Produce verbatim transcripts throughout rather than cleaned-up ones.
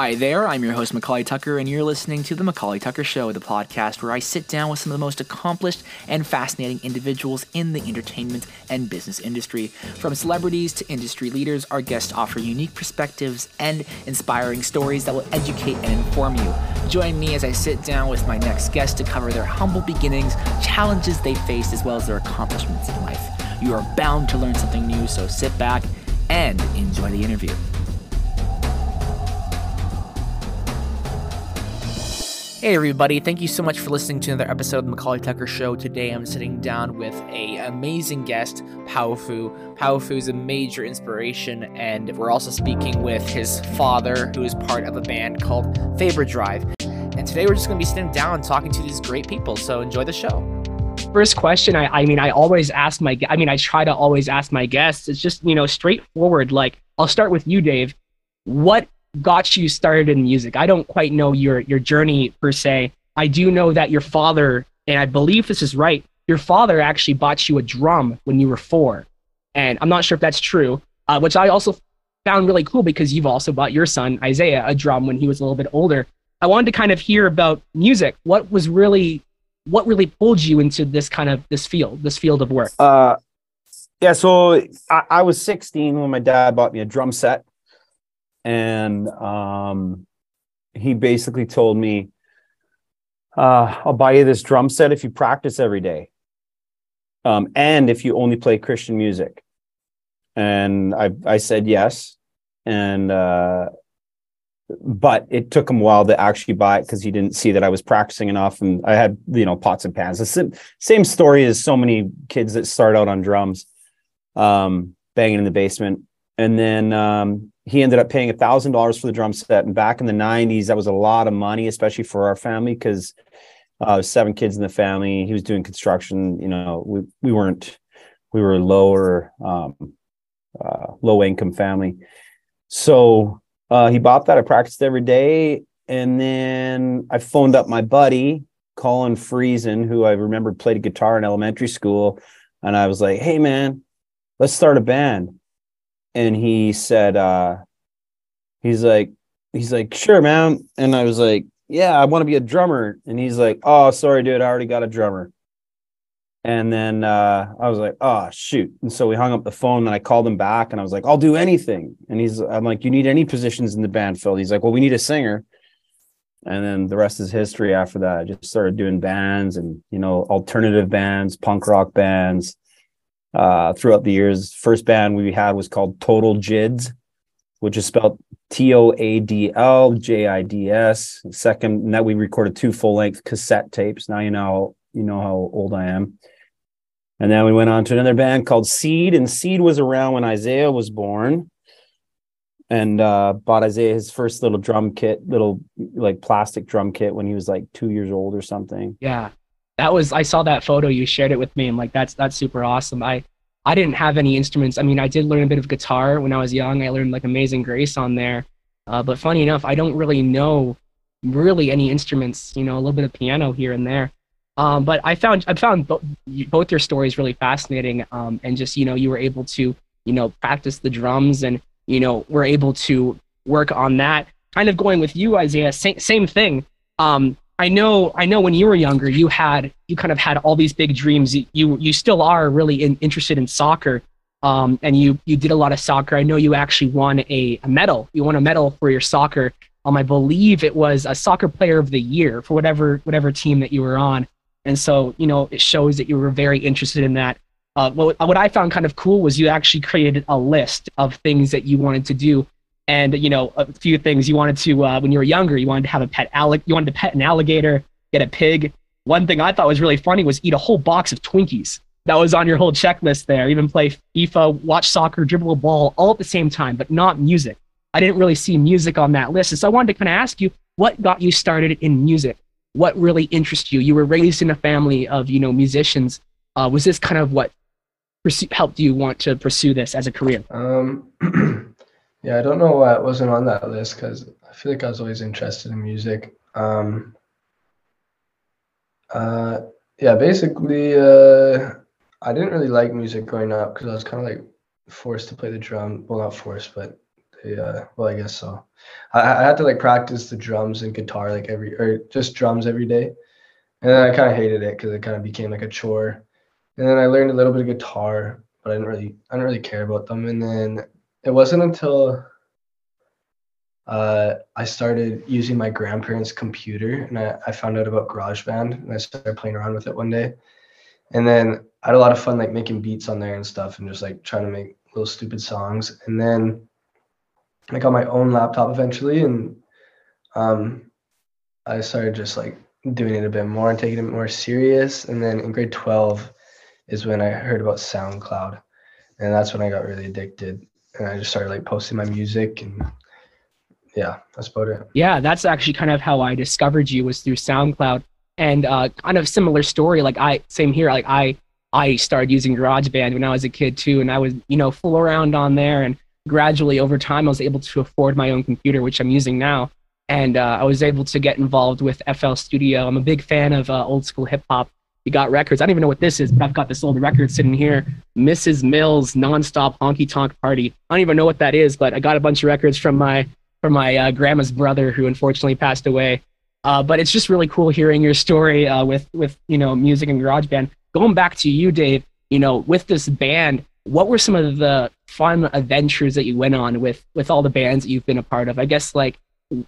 Hi there, I'm your host Macaulay Tucker, and you're listening to The Macaulay Tucker Show, the podcast where I sit down with some of the most accomplished and fascinating individuals in the entertainment and business industry. From celebrities to industry leaders, our guests offer unique perspectives and inspiring stories that will educate and inform you. Join me as I sit down with my next guest to cover their humble beginnings, challenges they faced, as well as their accomplishments in life. You are bound to learn something new, so sit back and enjoy the interview. Hey everybody, thank you so much for listening to another episode of the Macaulay Tucker Show. Today I'm sitting down with an amazing guest, Powfu. Powfu is a major inspiration, and we're also speaking with his father, who is part of a band called Faber Drive. And today we're just going to be sitting down and talking to these great people, so enjoy the show. First question, I, I mean, I always ask my, I mean, I try to always ask my guests, it's just, you know, straightforward. Like, I'll start with you, Dave. What got you started in music? I don't quite know your your journey per se. I do know that your father, and I believe this is right, your father actually bought you a drum when you were four, and I'm not sure if that's true, uh, which I also found really cool because you've also bought your son Isaiah a drum when he was a little bit older. I wanted to kind of hear about music. What was really what really pulled you into this kind of this field this field of work? Uh, yeah, so I, I was sixteen when my dad bought me a drum set. And um, he basically told me, uh, I'll buy you this drum set if you practice every day. Um, and if you only play Christian music. And I, I said yes. And uh, but it took him a while to actually buy it because he didn't see that I was practicing enough. And I had, you know, pots and pans. The same, same story as so many kids that start out on drums, um, banging in the basement. And then um, he ended up paying one thousand dollars for the drum set. And back in the nineties, that was a lot of money, especially for our family, because uh, there seven kids in the family. He was doing construction. You know, we, we weren't, we were a lower, um, uh, low income family. So uh, he bought that. I practiced every day. And then I phoned up my buddy, Colin Friesen, who I remember played guitar in elementary school. And I was like, hey, man, let's start a band. And he said, uh, he's like, he's like, sure, man. And I was like, yeah, I want to be a drummer. And he's like, oh, sorry, dude, I already got a drummer. And then uh, I was like, oh, shoot. And so we hung up the phone and I called him back and I was like, I'll do anything. And he's, I'm like, you need any positions in the band filled? He's like, well, we need a singer. And then the rest is history after that. I just started doing bands and, you know, alternative bands, punk rock bands. Uh, throughout the years, first band we had was called Total Jids, which is spelled T O A D L J I D S. Second, that we recorded two full-length cassette tapes. Now you know you know how old I am. And then we went on to another band called Seed, and Seed was around when Isaiah was born. And uh, bought Isaiah his first little drum kit, little like plastic drum kit when he was like two years old or something. Yeah. That was, I saw that photo, you shared it with me. I'm like, that's that's super awesome. I, I didn't have any instruments. I mean, I did learn a bit of guitar when I was young. I learned like Amazing Grace on there. Uh, but funny enough, I don't really know really any instruments, you know, a little bit of piano here and there. Um, but I found, I found bo- both your stories really fascinating. Um, and just, you know, you were able to, you know, practice the drums and, you know, were able to work on that. Kind of going with you, Isaiah, same, same thing. Um, I know I know when you were younger, you had you kind of had all these big dreams. You you, you still are really in, interested in soccer, um, and you, you did a lot of soccer. I know you actually won a, a medal. You won a medal for your soccer. Um, I believe it was a soccer player of the year for whatever whatever team that you were on. And so, you know, it shows that you were very interested in that. Uh, what, what I found kind of cool was you actually created a list of things that you wanted to do. And, you know, a few things you wanted to, uh, when you were younger, you wanted to have a pet, alligator, you wanted to pet an alligator, get a pig. One thing I thought was really funny was eat a whole box of Twinkies. That was on your whole checklist there. Even play FIFA, watch soccer, dribble a ball, all at the same time, but not music. I didn't really see music on that list. And so I wanted to kind of ask you, what got you started in music? What really interests you? You were raised in a family of, you know, musicians. Uh, was this kind of what pursu- helped you want to pursue this as a career? Um... Yeah, I don't know why it wasn't on that list because I feel like I was always interested in music. Um, uh, yeah, basically, uh, I didn't really like music growing up because I was kind of like forced to play the drum. Well, not forced, but Yeah, well, I guess so. I, I had to like practice the drums and guitar like every, or just drums every day. And then I kind of hated it because it kind of became like a chore. And then I learned a little bit of guitar, but I didn't really, I didn't really care about them. And then it wasn't until uh, I started using my grandparents' computer and I, I found out about GarageBand and I started playing around with it one day. And then I had a lot of fun like making beats on there and stuff and just like trying to make little stupid songs. And then I got my own laptop eventually, and um, I started just like doing it a bit more and taking it more serious. And then in grade twelve is when I heard about SoundCloud, and that's when I got really addicted. And I just started like posting my music, and yeah, that's about it. Yeah, that's actually kind of how I discovered you, was through SoundCloud. And uh, kind of similar story, like I, same here, like I, I started using GarageBand when I was a kid too, and I was, you know, fool around on there, and gradually over time I was able to afford my own computer, which I'm using now, and uh, I was able to get involved with F L Studio. I'm a big fan of uh, old school hip hop. You got records. I don't even know what this is, but I've got this old record sitting here, Missus Mills Nonstop Honky Tonk Party. I don't even know what that is, but I got a bunch of records from my from my uh, grandma's brother, who unfortunately passed away. Uh, but it's just really cool hearing your story uh, with, with, you know, music and GarageBand. Going back to you, Dave, you know, with this band, what were some of the fun adventures that you went on with, with all the bands that you've been a part of? I guess like,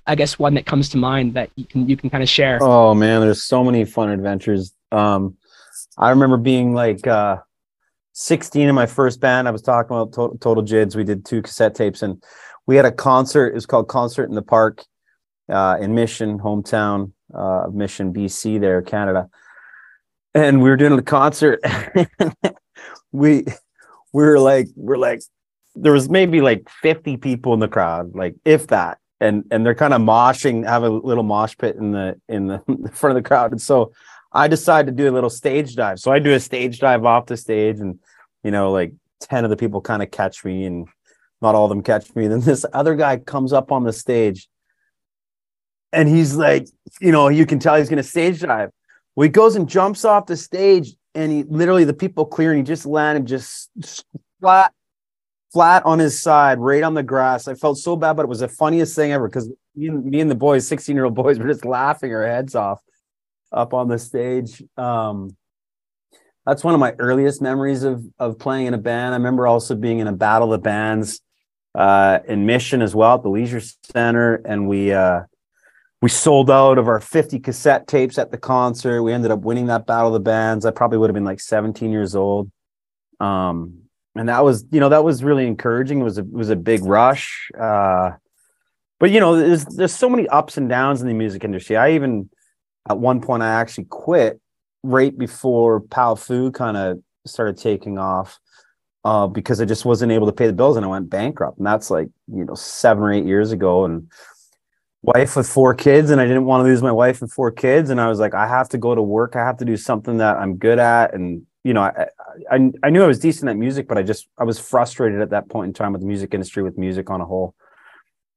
I guess one that comes to mind that you can, you can kind of share. Oh man, there's so many fun adventures. Um, I remember being like uh, sixteen in my first band. I was talking about to- Total Jids. We did two cassette tapes and we had a concert. It was called Concert in the Park. Uh, in Mission, hometown uh, of Mission, B C, there, Canada, and we were doing a concert. we we were like we're like there was maybe like fifty people in the crowd, like if that, and and they're kind of moshing, have a little mosh pit in the in the in front of the crowd. And so I decided to do a little stage dive. So I do a stage dive off the stage, and you know, like ten of the people kind of catch me, and not all of them catch me. Then this other guy comes up on the stage. And he's like, you know, you can tell he's going to stage dive. Well, he goes and jumps off the stage, and he literally, the people clear, and he just landed just flat, flat on his side, right on the grass. I felt so bad, but it was the funniest thing ever because me, me and the boys, sixteen-year-old boys, were just laughing our heads off up on the stage. Um, that's one of my earliest memories of of playing in a band. I remember also being in a battle of bands uh, in Mission as well at the Leisure Center, and we. Uh, We sold out of our fifty cassette tapes at the concert. We ended up winning that Battle of the Bands. I probably would have been like seventeen years old. Um, and that was, you know, that was really encouraging. It was a, it was a big rush. Uh, but, you know, there's, there's so many ups and downs in the music industry. I even, at one point, I actually quit right before Powfu kind of started taking off uh, because I just wasn't able to pay the bills and I went bankrupt. And that's like, you know, seven or eight years ago. And wife with four kids, and I didn't want to lose my wife and four kids. And I was like, I have to go to work. I have to do something that I'm good at. And, you know, I, I, I knew I was decent at music, but I just, I was frustrated at that point in time with the music industry, with music on a whole.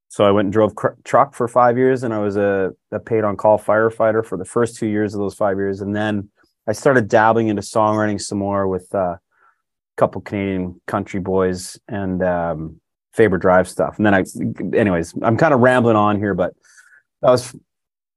So I went and drove cr- truck for five years and I was a, a paid on call firefighter for the first two years of those five years. And then I started dabbling into songwriting some more with uh, a couple Canadian country boys and, um, Faber Drive stuff. And then I, anyways, I'm kind of rambling on here, but that was,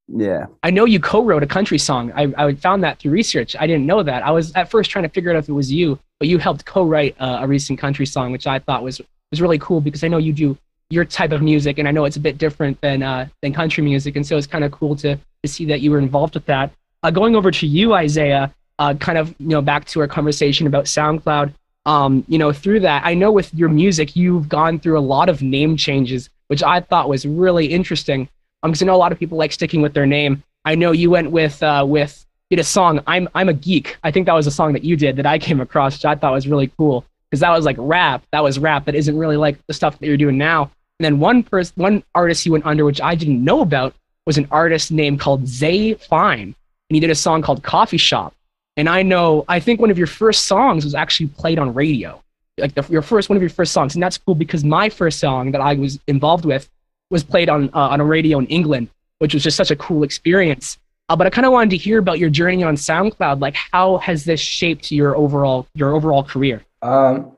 yeah. I know you co-wrote a country song. I, I found that through research. I didn't know that. I was at first trying to figure out if it was you, but you helped co-write uh, a recent country song, which I thought was, was really cool because I know you do your type of music and I know it's a bit different than, uh, than country music. And so it's kind of cool to, to see that you were involved with that. Uh, going over to you, Isaiah, uh, kind of, you know, back to our conversation about SoundCloud. Um, you know, through that, I know with your music, you've gone through a lot of name changes, which I thought was really interesting. Um, because I know a lot of people like sticking with their name. I know you went with, uh, with, you did a song, I'm, I'm a Geek. I think that was a song that you did that I came across, which I thought was really cool. Cause that was like rap. That was rap. That isn't really like the stuff that you're doing now. And then one person, one artist you went under, which I didn't know about, was an artist named called Zay Fine. And he did a song called Coffee Shop. And I know, I think one of your first songs was actually played on radio, like the, your first one of your first songs. And that's cool because my first song that I was involved with was played on uh, on a radio in England, which was just such a cool experience. Uh, but I kind of wanted to hear about your journey on SoundCloud. Like, how has this shaped your overall your overall career? Um,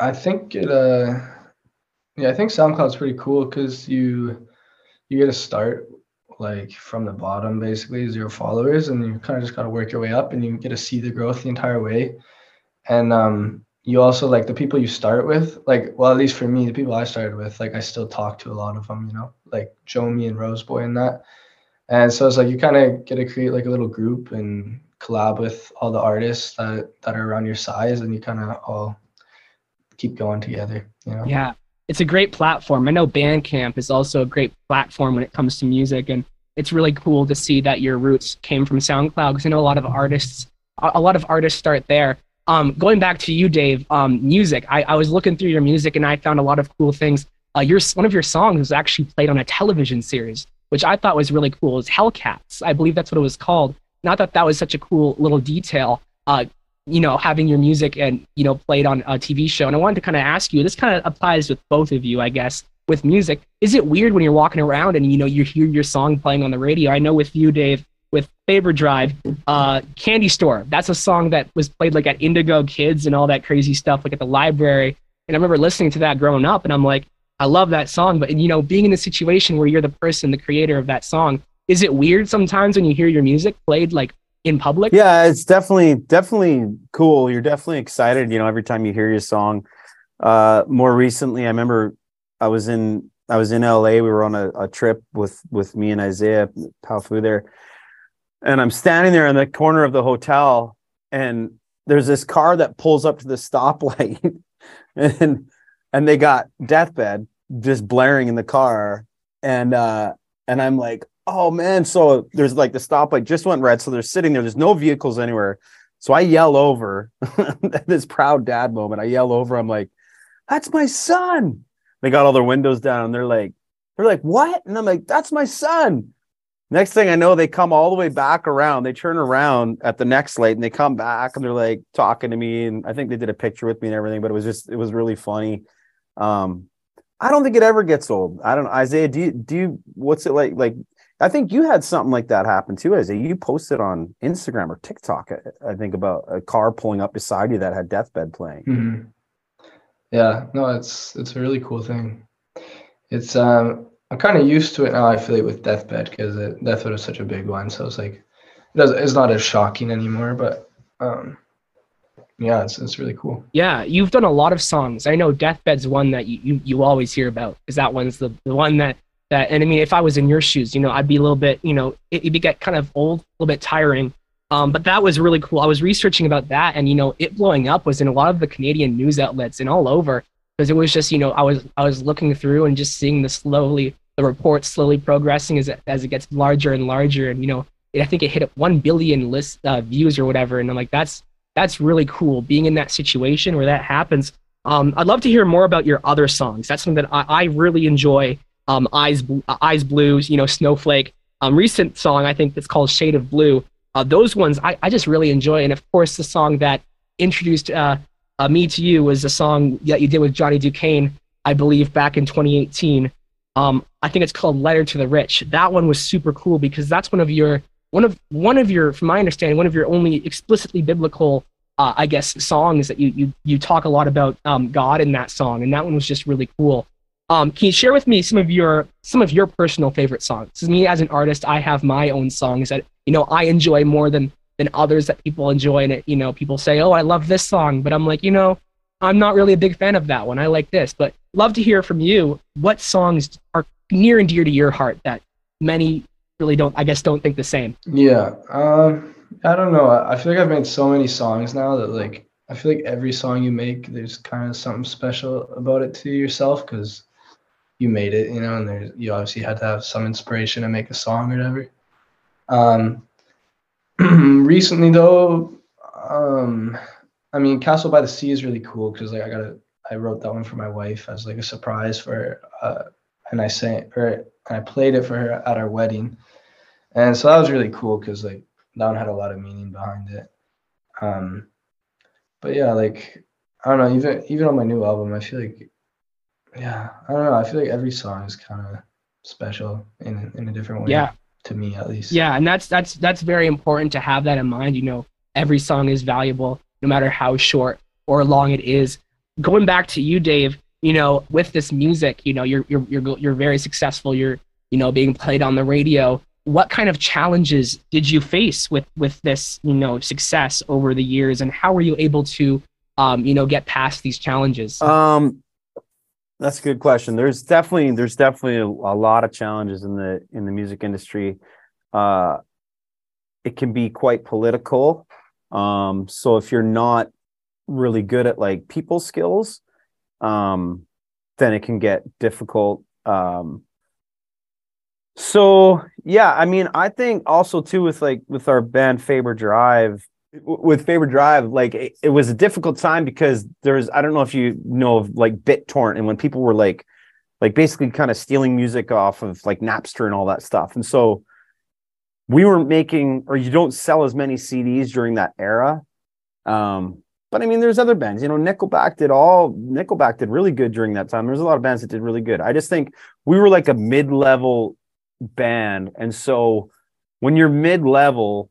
I think it uh, Yeah, I think SoundCloud's pretty cool because you you get to start like from the bottom, basically zero followers, and you kind of just got to work your way up, and you get to see the growth the entire way. And um, you also like the people you start with, like, well, at least for me, the people I started with, like I still talk to a lot of them, you know, like Jomi and Roseboy and that. And so it's like, you kind of get to create like a little group and collab with all the artists that, that are around your size, and you kind of all keep going together, you know? Yeah. It's a great platform. I know Bandcamp is also a great platform when it comes to music, and it's really cool to see that your roots came from SoundCloud, because I know a lot of artists, a lot of artists start there. Um, going back to you, Dave, um, music, I, I was looking through your music and I found a lot of cool things. Uh, your, one of your songs was actually played on a television series, which I thought was really cool. It was Hellcats. I believe that's what it was called. And I thought that was such a cool little detail, uh, you know, having your music and, you know, played on a T V show. And I wanted to kind of ask you, this kind of applies with both of you, I guess, with music. Is it weird when you're walking around and, you know, you hear your song playing on the radio? I know with you, Dave, with Faber Drive, uh, Candy Store, that's a song that was played like at Indigo Kids and all that crazy stuff, like at the library. And I remember listening to that growing up, and I'm like, I love that song. But, you know, being in a situation where you're the person, the creator of that song, is it weird sometimes when you hear your music played like in public? Yeah, it's definitely, definitely cool. You're definitely excited, you know, every time you hear your song. Uh, more recently, I remember I was in, I was in L A. We were on a, a trip with, with me and Isaiah, Powfu there. And I'm standing there in the corner of the hotel, and there's this car that pulls up to the stoplight, and, and they got Deathbed just blaring in the car. And, uh, and I'm like, oh man. So there's like the stoplight just went red. So they're sitting there. There's no vehicles anywhere. So I yell over this proud dad moment. I yell over. I'm like, that's my son. They got all their windows down, and they're like, they're like, what? And I'm like, that's my son. Next thing I know, they come all the way back around. They turn around at the next light, and they come back, and they're like talking to me. And I think they did a picture with me and everything, but it was just, it was really funny. Um, I don't think it ever gets old. I don't know. Isaiah, do you, do you, what's it like? Like, I think you had something like that happen too, Isaiah. You posted on Instagram or TikTok, I, I think, about a car pulling up beside you that had Deathbed playing. Mm-hmm. Yeah, no, it's it's a really cool thing. It's um, I'm kind of used to it now. I feel like with Deathbed, because Deathbed was such a big one, so it's like it doesn't, it's not as shocking anymore. But um, yeah, it's it's really cool. Yeah, you've done a lot of songs. I know Deathbed's one that you you, you always hear about, because that one's the, the one that. That, and I mean, if I was in your shoes, you know, I'd be a little bit, you know, it, it'd get kind of old, a little bit tiring. Um, but that was really cool. I was researching about that, and, you know, it blowing up was in a lot of the Canadian news outlets and all over, because it was just, you know, I was I was looking through and just seeing the slowly, the report slowly progressing as it, as it gets larger and larger. And, you know, it, I think it hit one billion list uh, views or whatever. And I'm like, that's that's really cool being in that situation where that happens. Um, I'd love to hear more about your other songs. That's something that I, I really enjoy. Um, Eyes, uh, Eyes Blue, you know, Snowflake, um, recent song, I think that's called Shade of Blue. Uh, those ones I, I just really enjoy. And of course, the song that introduced uh, uh, me to you was the song that you did with Johnny Duquesne, I believe back in twenty eighteen. Um, I think it's called Letter to the Rich. That one was super cool, because that's one of your, one of, one of your, from my understanding, one of your only explicitly biblical, uh, I guess, songs that you, you, you talk a lot about um, God in that song. And that one was just really cool. Um, can you share with me some of your some of your personal favorite songs? Me as an artist, I have my own songs that, you know, I enjoy more than than others that people enjoy. And it, you know, people say, "Oh, I love this song," but I'm like, you know, I'm not really a big fan of that one. I like this. But love to hear from you. What songs are near and dear to your heart that many really don't, I guess, don't think the same? Yeah, um, I don't know. I feel like I've made so many songs now that, like, I feel like every song you make, there's kind of something special about it to yourself, because you made it, you know, and there's, you obviously had to have some inspiration to make a song or whatever. Um, recently though, um, I mean, Castle by the Sea is really cool, because like I got a, I wrote that one for my wife as like a surprise for her, uh, and I sang or and I played it for her at our wedding, and so that was really cool, because like that one had a lot of meaning behind it. Um, but yeah, like I don't know, even even on my new album, I feel like. Yeah, I don't know. I feel like every song is kind of special in in a different way. Yeah, to me at least. Yeah, and that's that's that's very important to have that in mind. You know, every song is valuable, no matter how short or long it is. Going back to you, Dave, you know, with this music, you know, you're you're you're you're very successful. You're, you know, being played on the radio. What kind of challenges did you face with with this, you know, success over the years, and how were you able to, um, you know, get past these challenges? Um, that's a good question. There's definitely there's definitely a, a lot of challenges in the in the music industry. Uh, it can be quite political. Um, so if you're not really good at like people skills, um, then it can get difficult. Um, so yeah, I mean, I think also too with like with our band Faber Drive, with Faber Drive, like it, it was a difficult time because there's, I don't know if you know of like BitTorrent, and when people were like, like basically kind of stealing music off of like Napster and all that stuff. And so we were making, or you don't sell as many C Ds during that era. Um, But I mean, there's other bands, you know, Nickelback did all Nickelback did really good during that time. There's a lot of bands that did really good. I just think we were like a mid-level band. And so when you're mid-level,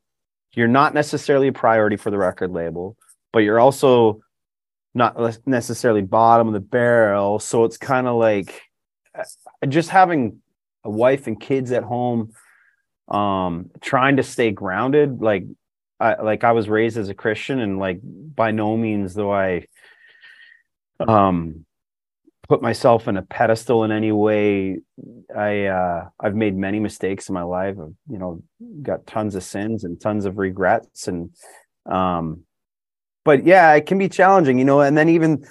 you're not necessarily a priority for the record label, but you're also not necessarily bottom of the barrel. So it's kind of like just having a wife and kids at home, um, trying to stay grounded, like, I, like I was raised as a Christian, and like by no means though I um put myself in a pedestal in any way. I uh I've made many mistakes in my life. I've, you know, got tons of sins and tons of regrets, and um but yeah, it can be challenging, you know. And then even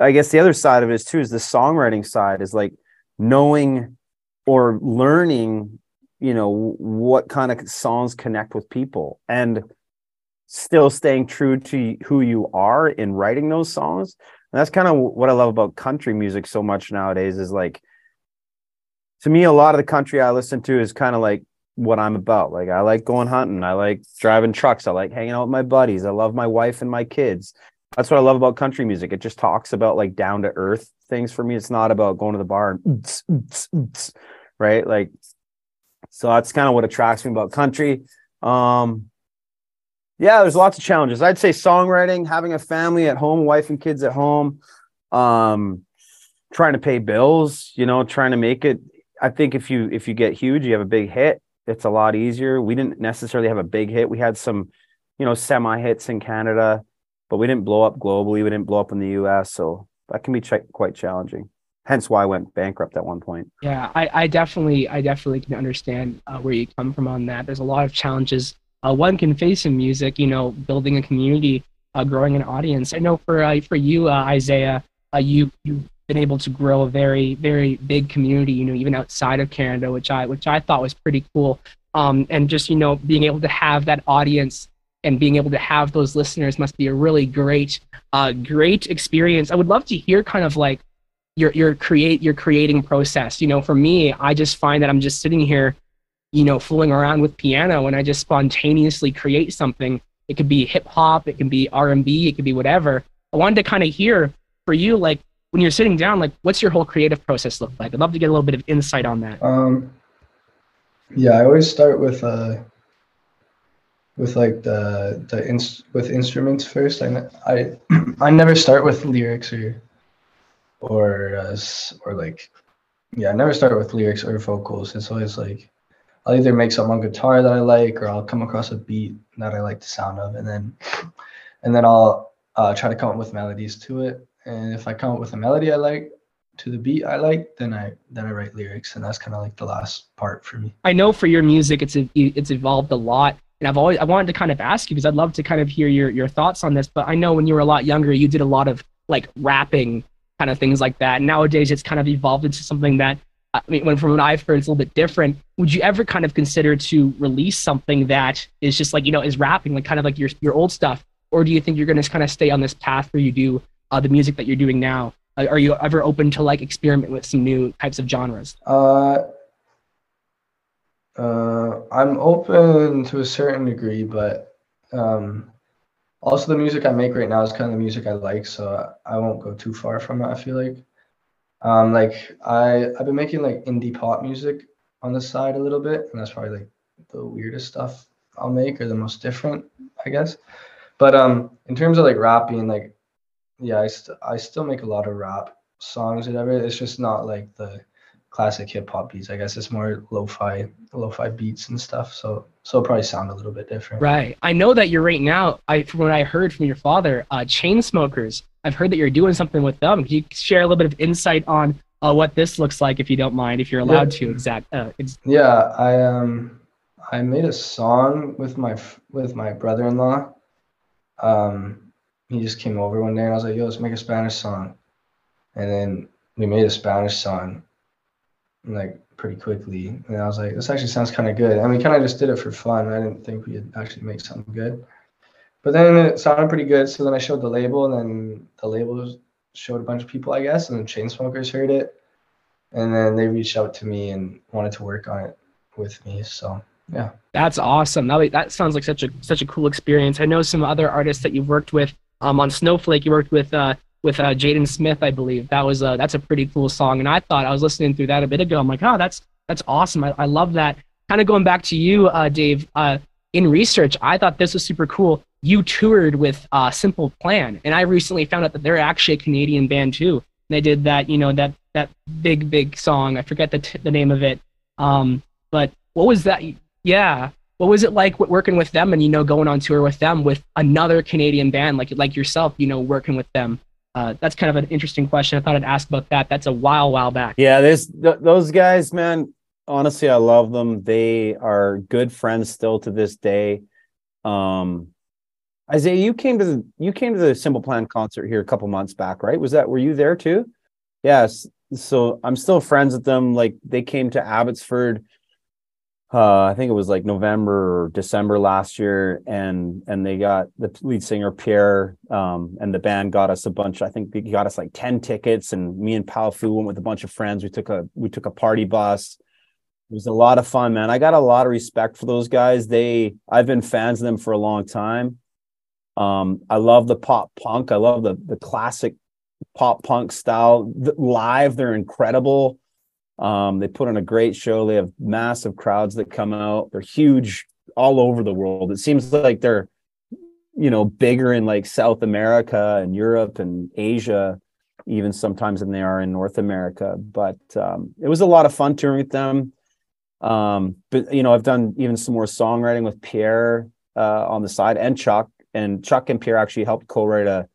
I guess the other side of it is too is the songwriting side is like knowing or learning, you know, what kind of songs connect with people, and still staying true to who you are in writing those songs. And that's kind of what I love about country music so much nowadays is like, to me, a lot of the country I listen to is kind of like what I'm about. Like, I like going hunting. I like driving trucks. I like hanging out with my buddies. I love my wife and my kids. That's what I love about country music. It just talks about like down to earth things for me. It's not about going to the bar and right. Like, so that's kind of what attracts me about country. Um, Yeah, there's lots of challenges. I'd say songwriting, having a family at home, wife and kids at home, um, trying to pay bills, you know, trying to make it. I think if you if you get huge, you have a big hit, it's a lot easier. We didn't necessarily have a big hit. We had some, you know, semi-hits in Canada, but we didn't blow up globally. We didn't blow up in the U S. So that can be ch- quite challenging. Hence why I went bankrupt at one point. Yeah, I, I definitely I definitely can understand uh, where you come from on that. There's a lot of challenges Uh, one can face in music, you know, building a community, uh, growing an audience. I know for uh, for you, uh, Isaiah, uh, you you've been able to grow a very very big community, you know, even outside of Canada, which I which I thought was pretty cool. Um, and just, you know, being able to have that audience and being able to have those listeners must be a really great uh, great experience. I would love to hear kind of like your your create your creating process. You know, for me, I just find that I'm just sitting here, you know, fooling around with piano, and I just spontaneously create something. It could be hip hop, it can be R and B, it could be whatever. I wanted to kind of hear for you, like when you're sitting down, like what's your whole creative process look like? I'd love to get a little bit of insight on that. Um, yeah, I always start with uh, with like the the inst- with instruments first. I ne- I I never start with lyrics or or uh, or like yeah, I never start with lyrics or vocals. It's always like, I'll either make something on guitar that I like, or I'll come across a beat that I like the sound of, and then and then I'll uh, try to come up with melodies to it. And if I come up with a melody I like to the beat I like, then I then I write lyrics, and that's kind of like the last part for me. I know for your music, it's it's evolved a lot, and I've always I wanted to kind of ask you because I'd love to kind of hear your your thoughts on this. But I know when you were a lot younger, you did a lot of like rapping kind of things like that. And nowadays, it's kind of evolved into something that, I mean, when from what I've heard, it's a little bit different. Would you ever kind of consider to release something that is just like, you know, is rapping, like kind of like your your old stuff? Or do you think you're going to kind of stay on this path where you do uh, the music that you're doing now? Uh, are you ever open to like experiment with some new types of genres? Uh, uh, I'm open to a certain degree, but um, also the music I make right now is kind of the music I like, so I won't go too far from it, I feel like. Um, like I, I've been making like indie pop music on the side a little bit, and that's probably like the weirdest stuff I'll make, or the most different, I guess. But um, in terms of like rapping, like yeah, I st- I still make a lot of rap songs or whatever. It's just not like the classic hip hop beats. I guess it's more lo-fi, lo-fi beats and stuff. So, so it'll probably sound a little bit different. Right. I know that you're right now. I from what I heard from your father, uh, Chainsmokers. I've heard that you're doing something with them. Can you share a little bit of insight on uh, what this looks like, if you don't mind, if you're allowed yeah. to? Exact. Uh, ex yeah, I um, I made a song with my with my brother-in-law. Um, he just came over one day and I was like, "Yo, let's make a Spanish song," and then we made a Spanish song, like pretty quickly. And I was like, "This actually sounds kind of good." And we kind of just did it for fun. I didn't think we could actually make something good. But then it sounded pretty good, so then I showed the label, and then the label showed a bunch of people, I guess, and then Chainsmokers heard it, and then they reached out to me and wanted to work on it with me, so yeah. That's awesome. That, that sounds like such a such a cool experience. I know some other artists that you've worked with um, on Snowflake. You worked with uh, with uh, Jaden Smith, I believe. That was uh, that's a pretty cool song, and I thought, I was listening through that a bit ago, I'm like, oh, that's, that's awesome. I, I love that. Kind of going back to you, uh, Dave, uh, in research, I thought this was super cool. You toured with uh, Simple Plan, and I recently found out that they're actually a Canadian band too. And they did that, you know, that that big big song. I forget the t the name of it. Um, but what was that? Yeah, what was it like working with them, and you know, going on tour with them with another Canadian band like like yourself? You know, working with them. Uh, that's kind of an interesting question. I thought I'd ask about that. That's a while while back. Yeah, there's th those guys, man. Honestly, I love them. They are good friends still to this day. Um, Isaiah, you came to the you came to the Simple Plan concert here a couple months back, right? Was that were you there too? Yes. So I'm still friends with them. Like they came to Abbotsford, uh, I think it was like November or December last year, and and they got the lead singer Pierre, um, and the band got us a bunch. I think they got us like ten tickets, and me and Powfu went with a bunch of friends. We took a we took a party bus. It was a lot of fun, man. I got a lot of respect for those guys. They I've been fans of them for a long time. Um, I love the pop punk. I love the the classic pop punk style. The, live, they're incredible. Um, they put on a great show. They have massive crowds that come out. They're huge all over the world. It seems like they're, you know, bigger in like South America and Europe and Asia, even sometimes than they are in North America. But um, it was a lot of fun touring with them. Um, but you know, I've done even some more songwriting with Pierre uh, on the side, and Chuck. And Chuck and Pierre actually helped co-write a,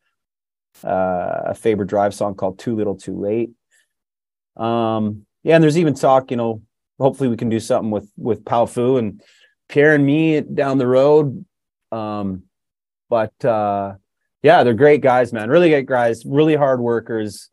uh, a Faber Drive song called Too Little Too Late. Um, yeah, and there's even talk, you know, hopefully we can do something with, with Powfu and Pierre and me down the road. Um, but uh, yeah, they're great guys, man. Really great guys, really hard workers.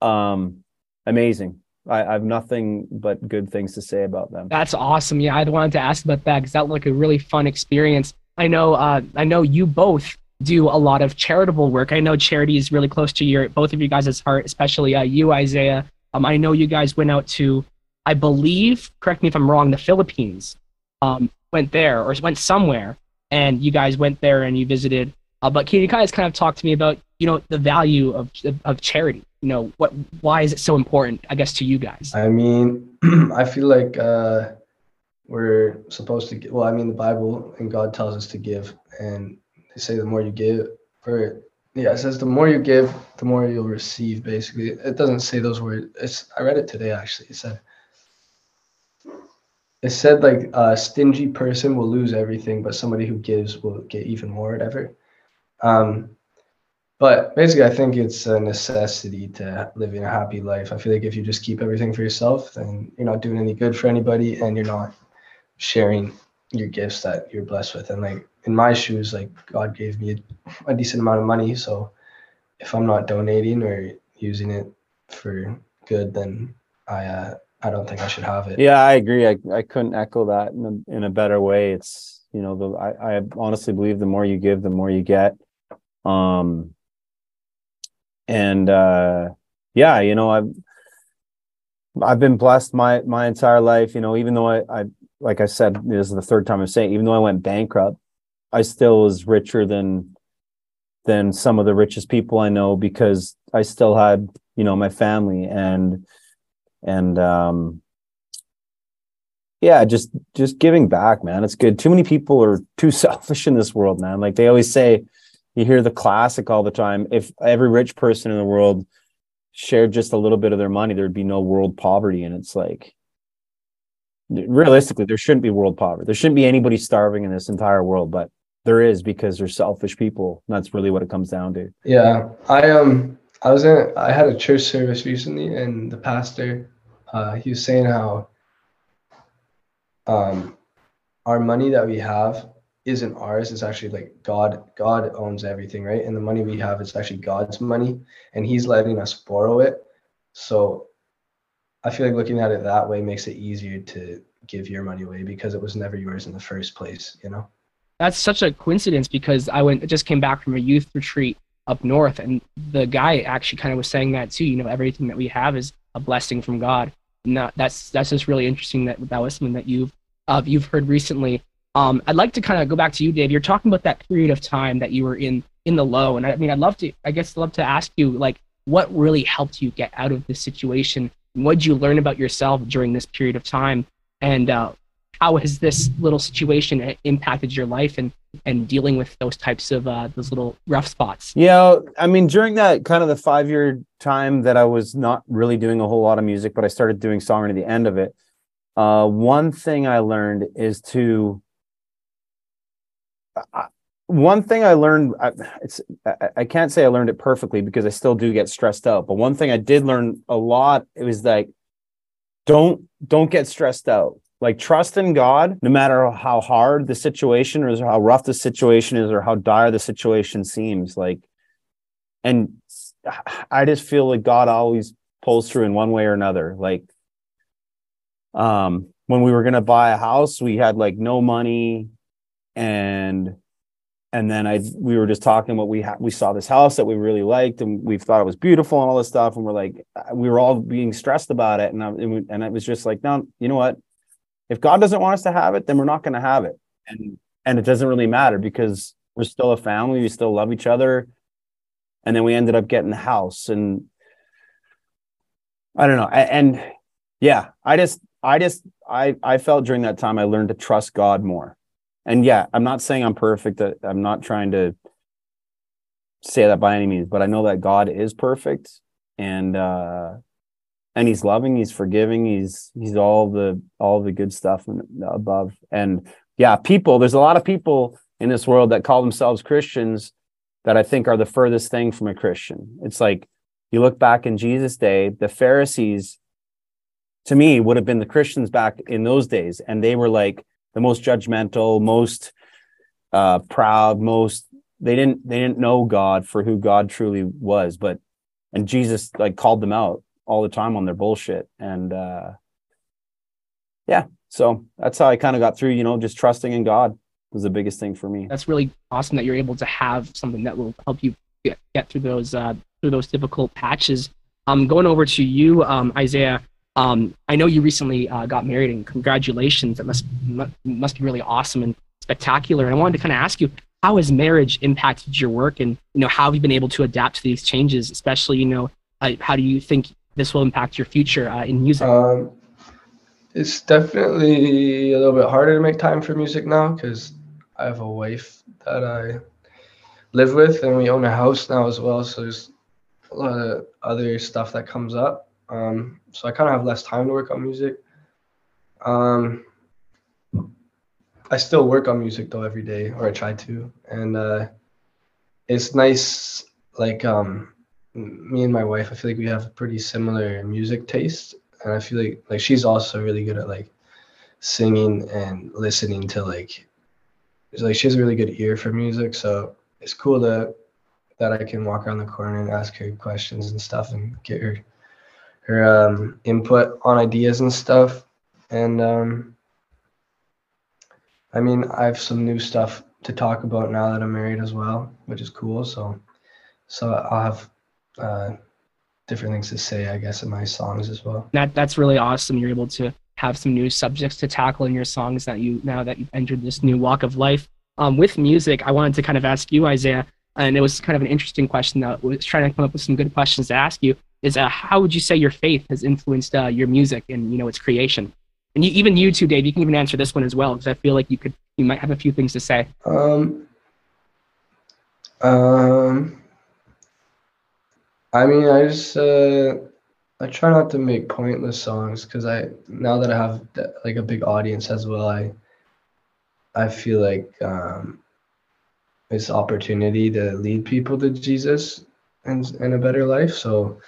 Um, amazing. I, I have nothing but good things to say about them. That's awesome. Yeah, I wanted to ask about that because that looked like a really fun experience. I know, uh, I know you both do a lot of charitable work. I know charity is really close to your both of you guys' heart, especially uh, you, Isaiah. Um, I know you guys went out to, I believe, correct me if I'm wrong, the Philippines. Um, went there or went somewhere, and you guys went there and you visited. Uh, but can you guys kind of talk to me about, you know, the value of of charity? You know, what why is it so important? I guess to you guys. I mean, I feel like. Uh... We're supposed to give, well, I mean, the Bible and God tells us to give, and they say the more you give, or yeah, it says the more you give, the more you'll receive, basically. It doesn't say those words. It's, I read it today, actually. It said, it said like a stingy person will lose everything, but somebody who gives will get even more, whatever. Um, but basically, I think it's a necessity to live in a happy life. I feel like if you just keep everything for yourself, then you're not doing any good for anybody, and you're not sharing your gifts that you're blessed with. And like in my shoes, like God gave me a, a decent amount of money, so if I'm not donating or using it for good, then I uh, I don't think I should have it. Yeah, I agree. I, I couldn't echo that in a, in a better way. It's, you know, the I, I honestly believe the more you give, the more you get. Um, and uh, yeah, you know, I've I've been blessed my my entire life. You know, even though I I like I said, this is the third time I'm saying, even though I went bankrupt, I still was richer than than some of the richest people I know, because I still had, you know, my family and and um yeah, just just giving back, man. It's good. Too many people are too selfish in this world, man. Like they always say, you hear the classic all the time, if every rich person in the world shared just a little bit of their money, there'd be no world poverty. And it's like, realistically, there shouldn't be world poverty. There shouldn't be anybody starving in this entire world, but there is, because they're selfish people. And that's really what it comes down to. Yeah. I um I was in I had a church service recently, and the pastor uh he was saying how um our money that we have isn't ours. It's actually like God God owns everything, right? And the money we have is actually God's money, and he's letting us borrow it. So I feel like looking at it that way makes it easier to give your money away, because it was never yours in the first place, you know? That's such a coincidence, because I went just came back from a youth retreat up north, and the guy actually kind of was saying that too, you know, everything that we have is a blessing from God. And that, that's that's just really interesting that that was something that you've, uh, you've heard recently. Um, I'd like to kind of go back to you, Dave. You're talking about that period of time that you were in in the low, and I mean, I'd love to, I guess, love to ask you, like, what really helped you get out of this situation? What did you learn about yourself during this period of time, and uh, how has this little situation impacted your life and and dealing with those types of uh, those little rough spots? Yeah, you know, I mean, during that kind of the five year time that I was not really doing a whole lot of music, but I started doing songwriting at the end of it. Uh, one thing I learned is to uh, one thing I learned. I, it's I, I can't say I learned it perfectly, because I still do get stressed out. But one thing I did learn a lot, it was like, don't don't get stressed out. Like, trust in God, no matter how hard the situation is, or how rough the situation is, or how dire the situation seems. Like, and I just feel like God always pulls through in one way or another. Like, um, when we were going to buy a house, we had like no money, and and then I we were just talking what we ha- we saw this house that we really liked, and we thought it was beautiful and all this stuff, and we're like, we were all being stressed about it, and I, and, we, and it was just like, no, you know what? If God doesn't want us to have it, then we're not going to have it. And and it doesn't really matter, because we're still a family. We still love each other. And then we ended up getting the house. And I don't know. And, and yeah, I just, I just, I, I felt during that time I learned to trust God more. And yeah, I'm not saying I'm perfect. I'm not trying to say that by any means, but I know that God is perfect. And, uh, And he's loving, he's forgiving, he's he's all the all the good stuff above. And yeah, people, there's a lot of people in this world that call themselves Christians that I think are the furthest thing from a Christian. It's like, you look back in Jesus' day, the Pharisees, to me, would have been the Christians back in those days. And they were like the most judgmental, most uh, proud, most, they didn't they didn't know God for who God truly was. But and Jesus like called them out all the time on their bullshit. And uh yeah, so that's how I kind of got through, you know, just trusting in God was the biggest thing for me. That's really awesome that you're able to have something that will help you get, get through those uh through those difficult patches. Um going over to you, um Isaiah, um I know you recently uh got married, and congratulations. That must must be really awesome and spectacular. And I wanted to kind of ask you, how has marriage impacted your work, and you know, how have you been able to adapt to these changes, especially, you know, uh, how do you think this will impact your future uh, in music? Um, it's definitely a little bit harder to make time for music now, because I have a wife that I live with, and we own a house now as well. So there's a lot of other stuff that comes up. Um, so I kind of have less time to work on music. Um, I still work on music though every day, or I try to. And uh, it's nice, like, um, me and my wife, I feel like we have pretty similar music taste, and I feel like like she's also really good at like singing and listening to like like she has a really good ear for music. So it's cool that that I can walk around the corner and ask her questions and stuff, and get her her um, input on ideas and stuff. And um, I mean, I have some new stuff to talk about now that I'm married as well, which is cool. So so I'll have uh different things to say, I guess, in my songs as well. That that's really awesome. You're able to have some new subjects to tackle in your songs that you now that you've entered this new walk of life. Um with music, I wanted to kind of ask you, Isaiah, and it was kind of an interesting question that was trying to come up with some good questions to ask you, is uh, how would you say your faith has influenced uh, your music and, you know, its creation? And you, even you too, Dave, you can even answer this one as well, because I feel like you could you might have a few things to say. Um um I mean, I just uh, I try not to make pointless songs because I now that I have like a big audience as well, I I feel like um, it's opportunity to lead people to Jesus and and a better life. So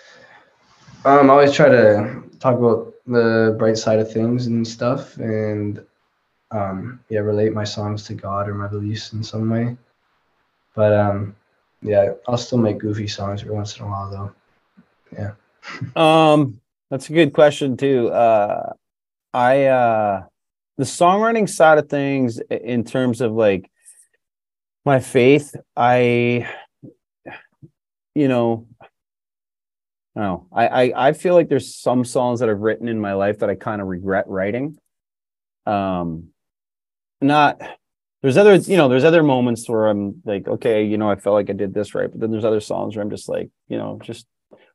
um, I always try to talk about the bright side of things and stuff, and um, yeah, relate my songs to God or my beliefs in some way. But um, yeah, I'll still make goofy songs every once in a while, though. Yeah. um, that's a good question too. Uh, I uh, the songwriting side of things, in terms of like my faith, I, you know, I don't know. I I, I feel like there's some songs that I've written in my life that I kind of regret writing. Um, not. There's other, you know, there's other moments where I'm like, okay, you know, I felt like I did this right. But then there's other songs where I'm just like, you know, just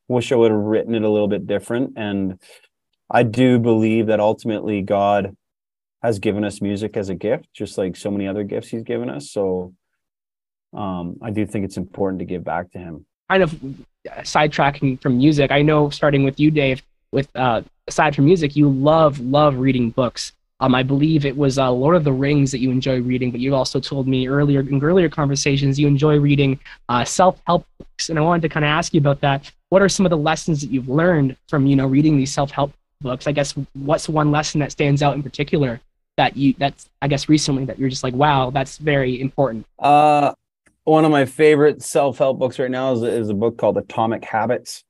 wish I would have written it a little bit different. And I do believe that ultimately God has given us music as a gift, just like so many other gifts he's given us. So um, I do think it's important to give back to him. Kind of sidetracking from music, I know starting with you, Dave, with uh, aside from music, you love, love reading books. Um, I believe it was uh, Lord of the Rings that you enjoy reading, but you also told me earlier in earlier conversations you enjoy reading uh, self-help books, and I wanted to kind of ask you about that. What are some of the lessons that you've learned from you know reading these self-help books? I guess what's one lesson that stands out in particular that you that's I guess recently that you're just like, wow, that's very important. Uh, one of my favorite self-help books right now is is a book called Atomic Habits.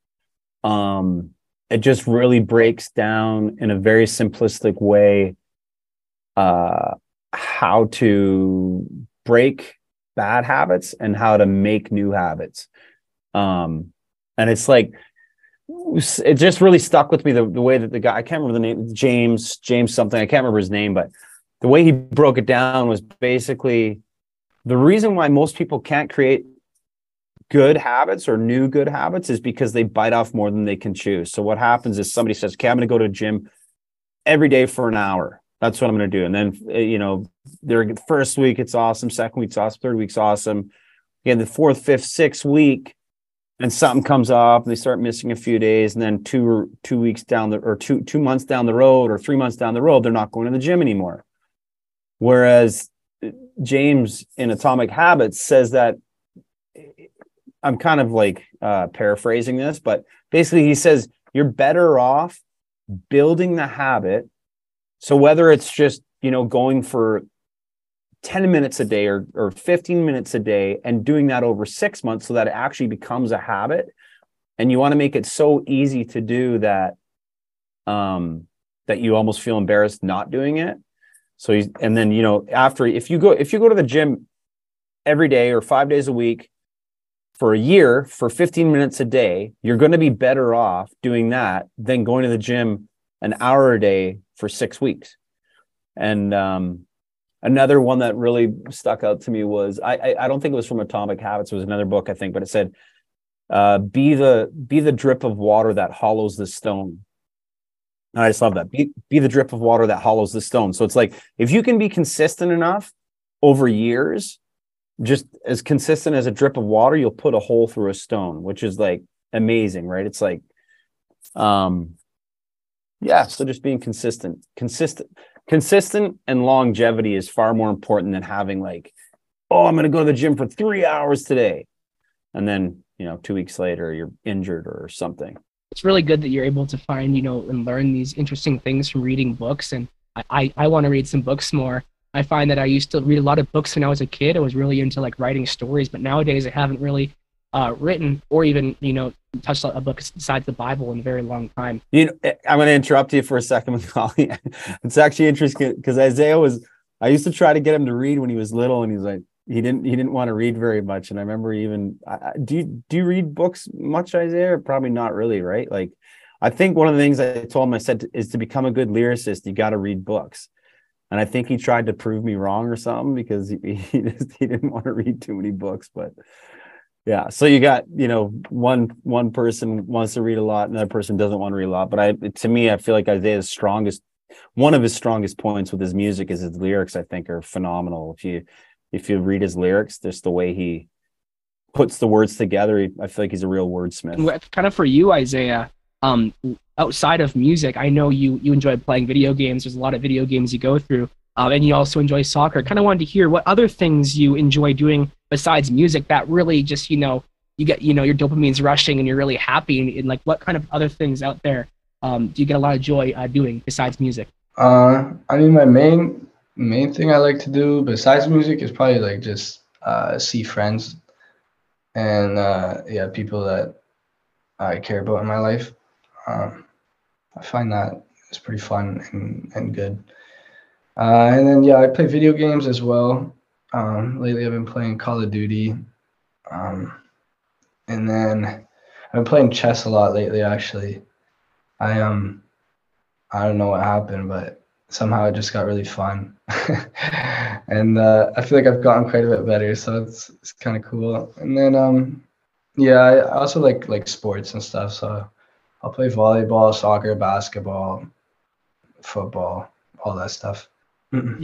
Um, it just really breaks down in a very simplistic way. Uh, how to break bad habits and how to make new habits. Um, and it's like, it just really stuck with me the, the way that the guy, I can't remember the name, James, James something, I can't remember his name, but the way he broke it down was basically the reason why most people can't create good habits or new good habits is because they bite off more than they can chew. So what happens is somebody says, okay, I'm going to go to a gym every day for an hour. That's what I'm going to do. And then, you know, their first week, it's awesome. Second week's awesome. Third week's awesome. Again, the fourth, fifth, sixth week, and something comes up and they start missing a few days. And then two or two weeks down the, or two, two months down the road or three months down the road, they're not going to the gym anymore. Whereas James in Atomic Habits says that, I'm kind of like uh, paraphrasing this, but basically he says, you're better off building the habit. So whether it's just, you know, going for ten minutes a day or, or fifteen minutes a day and doing that over six months so that it actually becomes a habit. And you want to make it so easy to do that, um, that you almost feel embarrassed not doing it. So, you, and then, you know, after, if you go, if you go to the gym every day or five days a week for a year, for fifteen minutes a day, you're going to be better off doing that than going to the gym an hour a day for six weeks. And um, another one that really stuck out to me was, I, I, I don't think it was from Atomic Habits, it was another book, I think, but it said, uh, be the be the drip of water that hollows the stone. And I just love that. Be, be the drip of water that hollows the stone. So it's like, if you can be consistent enough over years, just as consistent as a drip of water, you'll put a hole through a stone, which is like amazing, right? It's like, um, yeah, so just being consistent, consistent, consistent and longevity is far more important than having like, oh, I'm going to go to the gym for three hours today. And then, you know, two weeks later, you're injured or something. It's really good that you're able to find, you know, and learn these interesting things from reading books. And I, I, I want to read some books more. I find that I used to read a lot of books when I was a kid. I was really into like writing stories, but nowadays I haven't really Uh, written or even, you know, touched a book besides the Bible in a very long time. You know, I'm going to interrupt you for a second, Macaulay. It's actually interesting because Isaiah was, I used to try to get him to read when he was little, and he's like, he didn't, he didn't want to read very much. And I remember even, I, do you, do you read books much, Isaiah? Probably not really, right? Like, I think one of the things I told him, I said, is to become a good lyricist, you got to read books. And I think he tried to prove me wrong or something because he, he, just, he didn't want to read too many books, but yeah. So you got, you know, one one person wants to read a lot, another person doesn't want to read a lot. But I, to me, I feel like Isaiah's strongest, one of his strongest points with his music is his lyrics, I think, are phenomenal. If you, if you read his lyrics, just the way he puts the words together. He, I feel like he's a real wordsmith. Kind of for you, Isaiah, um, outside of music, I know you, you enjoy playing video games. There's a lot of video games you go through, um, and you also enjoy soccer. Kind of wanted to hear what other things you enjoy doing besides music that really just, you know, you get, you know, your dopamine's rushing and you're really happy, and, and like what kind of other things out there um, do you get a lot of joy uh, doing besides music? Uh, I mean, my main main thing I like to do besides music is probably like just uh, see friends and uh, yeah, people that I care about in my life. Um, I find that it's pretty fun and, and good. Uh, and then, yeah, I play video games as well. Um, lately I've been playing Call of Duty. Um, and then I've been playing chess a lot lately, actually. I um, I don't know what happened, but somehow it just got really fun. And uh, I feel like I've gotten quite a bit better, so it's, it's kind of cool. And then, um, yeah, I also like like sports and stuff. So I'll play volleyball, soccer, basketball, football, all that stuff.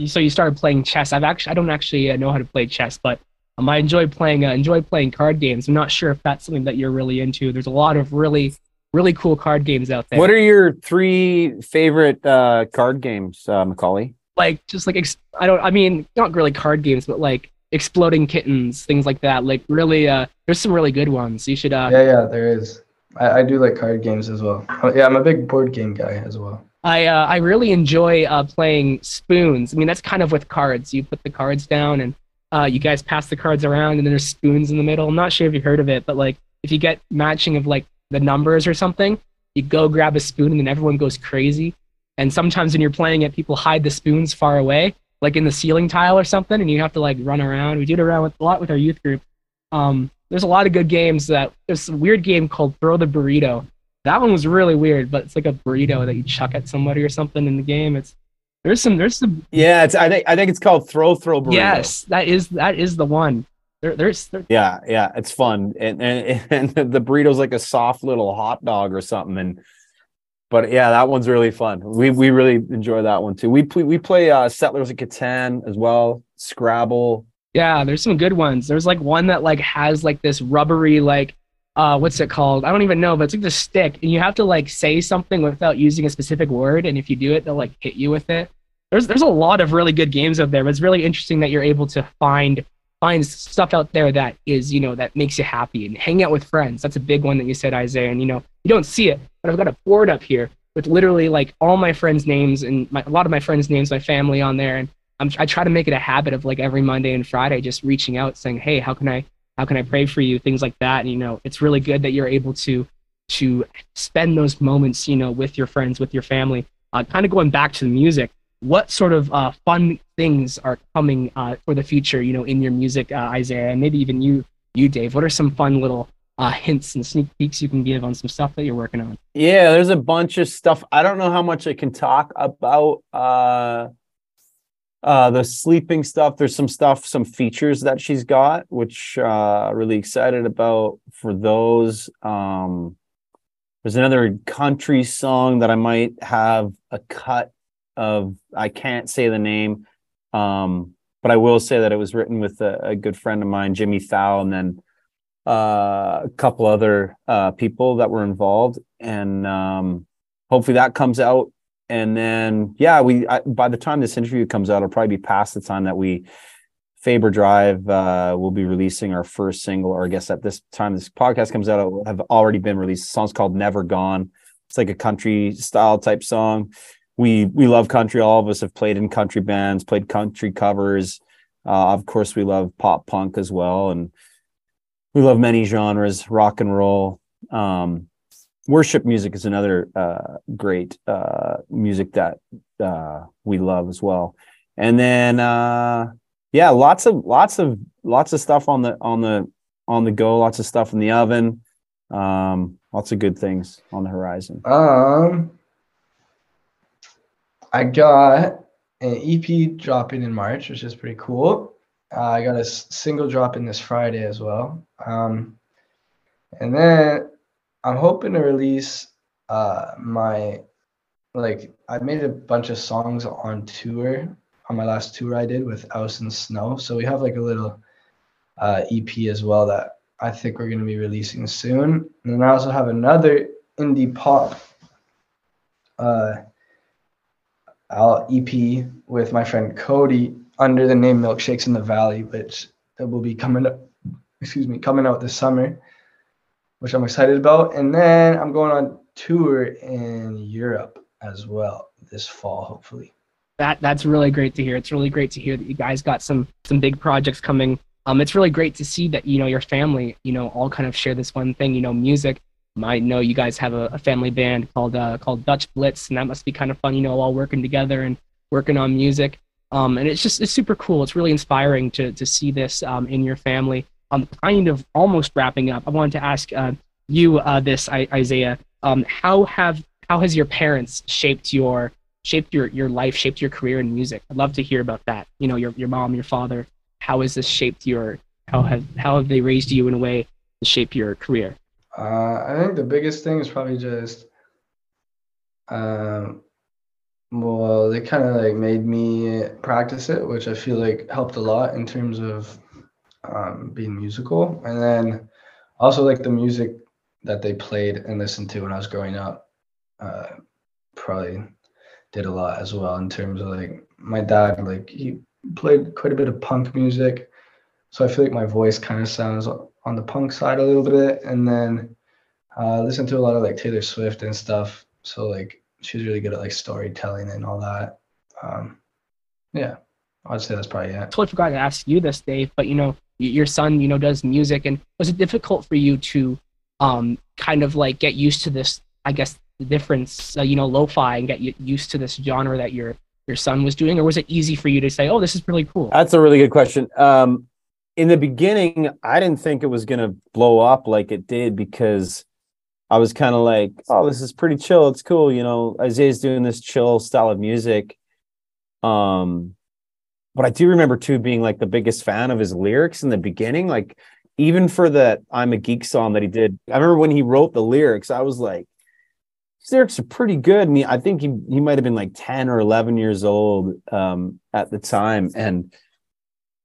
So you started playing chess. I've actually I don't actually know how to play chess, but um, I enjoy playing uh, enjoy playing card games. I'm not sure if that's something that you're really into. There's a lot of really really cool card games out there. What are your three favorite uh, card games, uh, Macaulay? Like just like ex- I don't I mean not really card games, but like Exploding Kittens, things like that. Like really, uh, there's some really good ones. You should. Uh, yeah, yeah, there is. I, I do like card games as well. Yeah, I'm a big board game guy as well. I uh, I really enjoy uh, playing spoons. I mean, that's kind of with cards. You put the cards down and uh, you guys pass the cards around, and then there's spoons in the middle. I'm not sure if you've heard of it, but like if you get matching of like the numbers or something, you go grab a spoon, and then everyone goes crazy. And sometimes when you're playing it, people hide the spoons far away, like in the ceiling tile or something, and you have to like run around. We do it around with, a lot with our youth group. Um, there's a lot of good games. That there's a weird game called Throw the Burrito. That one was really weird, but it's like a burrito that you chuck at somebody or something in the game. It's there's some there's some yeah. It's I think I think it's called throw throw burrito. Yes, that is that is the one. There there's there... yeah yeah. It's fun, and, and and the burrito's like a soft little hot dog or something. And but yeah, that one's really fun. We we really enjoy that one too. We play we play uh, Settlers of Catan as well, Scrabble. Yeah, there's some good ones. There's like one that like has like this rubbery like. Uh, what's it called? I don't even know, but it's like the stick, and you have to like say something without using a specific word, and if you do it, they'll like hit you with it. There's there's a lot of really good games out there, but it's really interesting that you're able to find find stuff out there that is, you know, that makes you happy, and hang out with friends. That's a big one that you said, Isaiah, and you know, you don't see it, but I've got a board up here with literally like all my friends' names and my, a lot of my friends' names, my family on there, and I'm, I try to make it a habit of like every Monday and Friday just reaching out saying, hey, how can I How can I pray for you? Things like that. And, you know, it's really good that you're able to to spend those moments, you know, with your friends, with your family. Uh, kind of going back to the music, what sort of uh, fun things are coming uh, for the future, you know, in your music, uh, Isaiah, and maybe even you, you, Dave? What are some fun little uh, hints and sneak peeks you can give on some stuff that you're working on? Yeah, there's a bunch of stuff. I don't know how much I can talk about. Uh... Uh, the sleeping stuff, there's some stuff, some features that she's got, which uh, really excited about for those. Um, there's another country song that I might have a cut of. I can't say the name, um, but I will say that it was written with a, a good friend of mine, Jimmy Thau, and then uh, a couple other uh, people that were involved. And um, hopefully that comes out. And then, yeah, we I, by the time this interview comes out, it'll probably be past the time that we, Faber Drive, uh, will be releasing our first single, or I guess at this time this podcast comes out, it will have already been released. The song's called Never Gone. It's like a country-style type song. We we love country. All of us have played in country bands, played country covers. Uh, of course, we love pop punk as well, and we love many genres, rock and roll. Um Worship music is another uh, great uh, music that uh, we love as well, and then uh, yeah, lots of lots of lots of stuff on the on the on the go, lots of stuff in the oven, um, lots of good things on the horizon. Um, I got an E P dropping in March, which is pretty cool. Uh, I got a single dropping this Friday as well, um, and then. I'm hoping to release uh, my, like, I made a bunch of songs on tour, on my last tour I did with House and Snow. So we have, like, a little uh, E P as well that I think we're going to be releasing soon. And then I also have another indie pop uh, E P with my friend Cody under the name Milkshakes in the Valley, which will be coming up, excuse me, coming out this summer, which I'm excited about. And then I'm going on tour in Europe as well this fall, hopefully. That that's really great to hear. It's really great to hear that you guys got some some big projects coming. Um, it's really great to see that, you know, your family, you know, all kind of share this one thing, you know, music. I know you guys have a, a family band called uh, called Dutch Blitz, and that must be kind of fun, you know, all working together and working on music. Um, and it's just, it's super cool. It's really inspiring to to see this um, in your family. Um, kind of almost wrapping up, I wanted to ask uh, you uh, this, I, Isaiah. Um, how have how has your parents shaped your shaped your, your life, shaped your career in music? I'd love to hear about that. You know, your your mom, your father. How has this shaped your, how have, how have they raised you in a way to shape your career? Uh, I think the biggest thing is probably just, um, well, they kind of like made me practice it, which I feel like helped a lot in terms of um, being musical. And then also like the music that they played and listened to when I was growing up uh, probably did a lot as well in terms of like my dad, like he played quite a bit of punk music, so I feel like my voice kind of sounds on the punk side a little bit. And then I uh, listen to a lot of like Taylor Swift and stuff, so like she's really good at like storytelling and all that. Um yeah, I'd say that's probably it. I totally forgot to ask you this, Dave, but you know, your son, you know, does music, and was it difficult for you to um kind of like get used to this, I guess, the difference, uh, you know, lo-fi, and get used to this genre that you're your son was doing? Or was it easy for you to say, oh, this is really cool? That's a really good question. Um, in the beginning, I didn't think it was going to blow up like it did, because I was kind of like, oh, this is pretty chill. It's cool. You know, Isaiah's doing this chill style of music. Um, but I do remember too, being like the biggest fan of his lyrics in the beginning, like even for that I'm a Geek song that he did. I remember when he wrote the lyrics, I was like, his lyrics are pretty good. And he, I think he, he might have been like ten or eleven years old um, at the time. And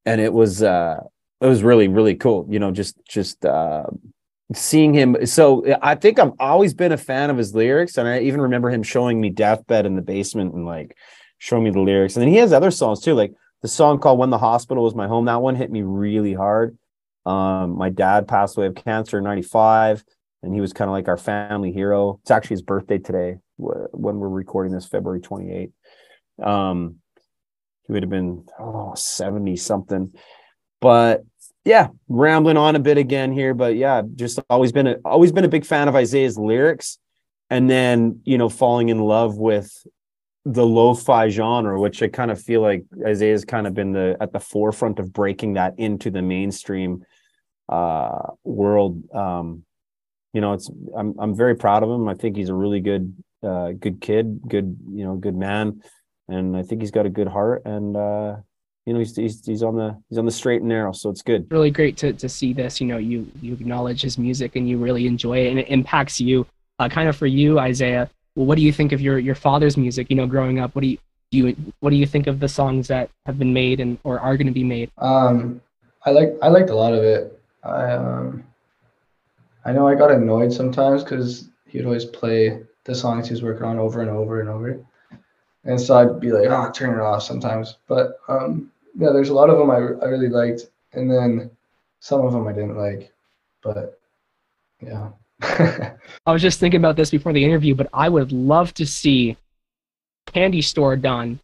and it was uh, it was really, really cool, you know, just just uh, seeing him. So I think I've always been a fan of his lyrics. And I even remember him showing me Deathbed in the basement and like showing me the lyrics. And then he has other songs too, like the song called When the Hospital Was My Home. That one hit me really hard. Um, my dad passed away of cancer in ninety-five. And he was kind of like our family hero. It's actually his birthday today when we're recording this, February twenty-eighth. Um, he would have been oh, seventy something. But yeah, rambling on a bit again here. But yeah, just always been a, always been a big fan of Isaiah's lyrics. And then, you know, falling in love with the lo-fi genre, which I kind of feel like Isaiah's kind of been the at the forefront of breaking that into the mainstream uh, world. Um, You know, it's I'm I'm very proud of him. I think he's a really good uh, good kid, good you know, good man, and I think he's got a good heart. And uh, you know, he's, he's he's on the he's on the straight and narrow, so it's good. Really great to to see this. You know, you you acknowledge his music and you really enjoy it, and it impacts you. Uh, kind of for you, Isaiah, well, what do you think of your your father's music? You know, growing up, what do you do? You, what do you think of the songs that have been made and or are going to be made? Um, I like I liked a lot of it. I um. I know I got annoyed sometimes because he'd always play the songs he was working on over and over and over. And so I'd be like, oh, turn it off sometimes. But um, yeah, there's a lot of them I, I really liked. And then some of them I didn't like. But yeah. I was just thinking about this before the interview, but I would love to see Candy Store done,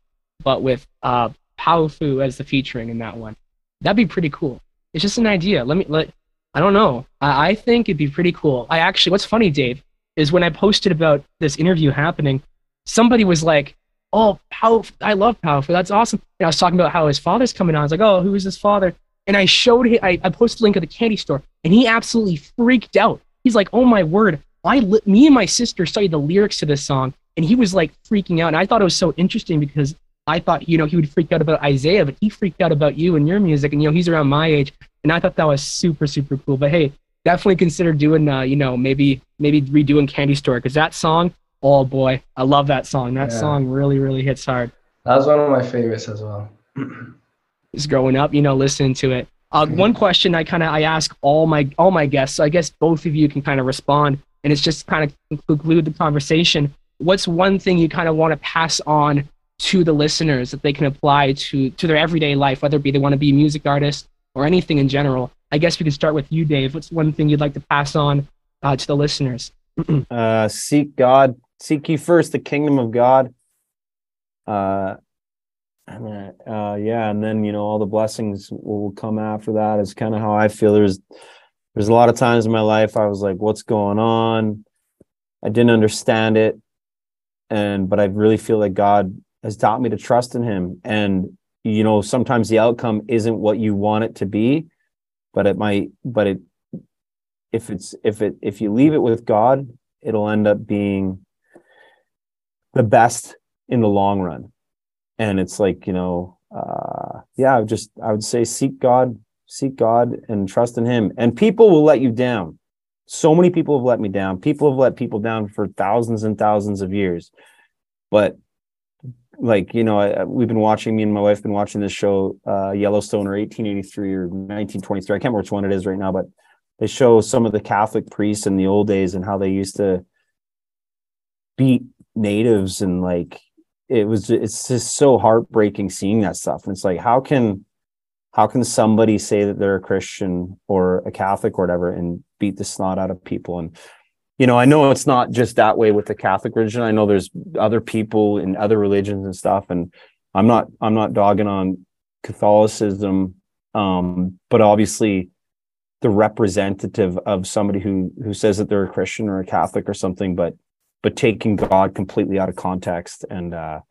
but with uh, Powfu as the featuring in that one. That'd be pretty cool. It's just an idea. Let me... let. I don't know. I, I think it'd be pretty cool. I actually, what's funny, Dave, is when I posted about this interview happening, somebody was like, oh, Powfu, I love Powfu. That's awesome. And I was talking about how his father's coming on. I was like, oh, who is his father? And I showed him, I, I posted a link of the Candy Store, and he absolutely freaked out. He's like, oh my word. I li- me and my sister studied the lyrics to this song, and he was like freaking out. And I thought it was so interesting because I thought, you know, he would freak out about Isaiah, but he freaked out about you and your music. And, you know, he's around my age. And I thought that was super, super cool. But hey, definitely consider doing, uh, you know, maybe maybe redoing Candy Store, because that song, oh boy, I love that song. That yeah. song really, really hits hard. That was one of my favorites as well. Just growing up, you know, listening to it. Uh, one question I kind of I ask all my all my guests, so I guess both of you can kind of respond, and it's just kind of conclude the conversation. What's one thing you kind of want to pass on to the listeners that they can apply to to their everyday life, whether it be they want to be a music artist or anything in general? I guess we can start with you, Dave. What's one thing you'd like to pass on uh, to the listeners? uh, seek God. Seek ye first the kingdom of God. Uh, and then, uh, yeah, and then, you know, all the blessings will come after that is kind of how I feel. There's, there's a lot of times in my life I was like, what's going on? I didn't understand it. And, but I really feel like God has taught me to trust in him. And, you know, sometimes the outcome isn't what you want it to be, but it might, but it, if it's, if it, if you leave it with God, it'll end up being the best in the long run. And it's like, you know, uh, yeah, I would just, I would say seek God, seek God and trust in him. And people will let you down. So many people have let me down. People have let people down for thousands and thousands of years. But like, you know, I, we've been watching, me and my wife have been watching this show, uh, Yellowstone, or eighteen eighty-three or nineteen twenty-three. I can't remember which one it is right now, but they show some of the Catholic priests in the old days and how they used to beat natives, and like, it was, it's just so heartbreaking seeing that stuff. And it's like, how can, how can somebody say that they're a Christian or a Catholic or whatever and beat the snot out of people? And, you know, I know it's not just that way with the Catholic religion. I know there's other people in other religions and stuff. And I'm not, I'm not dogging on Catholicism. Um, but obviously the representative of somebody who, who says that they're a Christian or a Catholic or something, but, but taking God completely out of context. And, uh,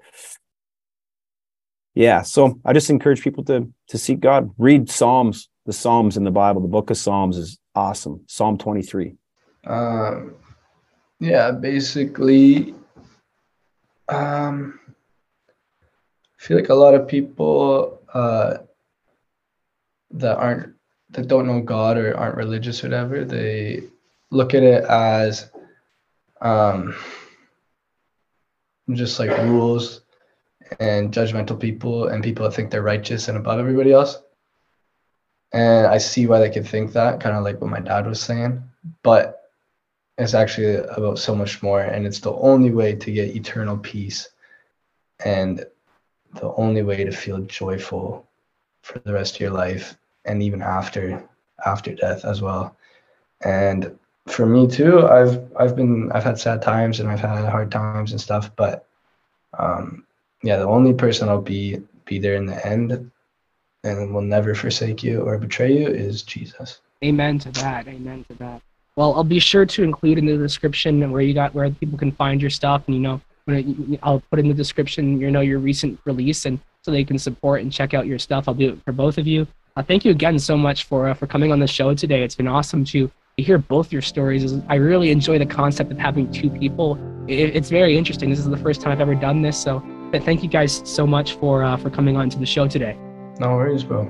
yeah, so I just encourage people to to seek God. Read Psalms, the Psalms in the Bible. The book of Psalms is awesome. Psalm twenty-three. Um, yeah, basically, um, I feel like a lot of people uh, that aren't that don't know God or aren't religious or whatever, they look at it as um, just like rules and judgmental people and people that think they're righteous and above everybody else. And I see why they could think that, kind of like what my dad was saying, but it's actually about so much more. And it's the only way to get eternal peace and the only way to feel joyful for the rest of your life and even after, after death as well. And for me too, I've, I've been, I've had sad times and I've had hard times and stuff, but, um, yeah, the only person I'll be be there in the end and will never forsake you or betray you is Jesus. Amen to that. Amen to that. Well, I'll be sure to include in the description where you got where people can find your stuff, and you know, I'll put in the description, you know, your recent release, and so they can support and check out your stuff. I'll do it for both of you. Uh, thank you again so much for uh, for coming on the show today. It's been awesome to hear both your stories. I really enjoy the concept of having two people. It, it's very interesting. This is the first time I've ever done this, so. But thank you guys so much for uh, for coming on to the show today. No worries, bro.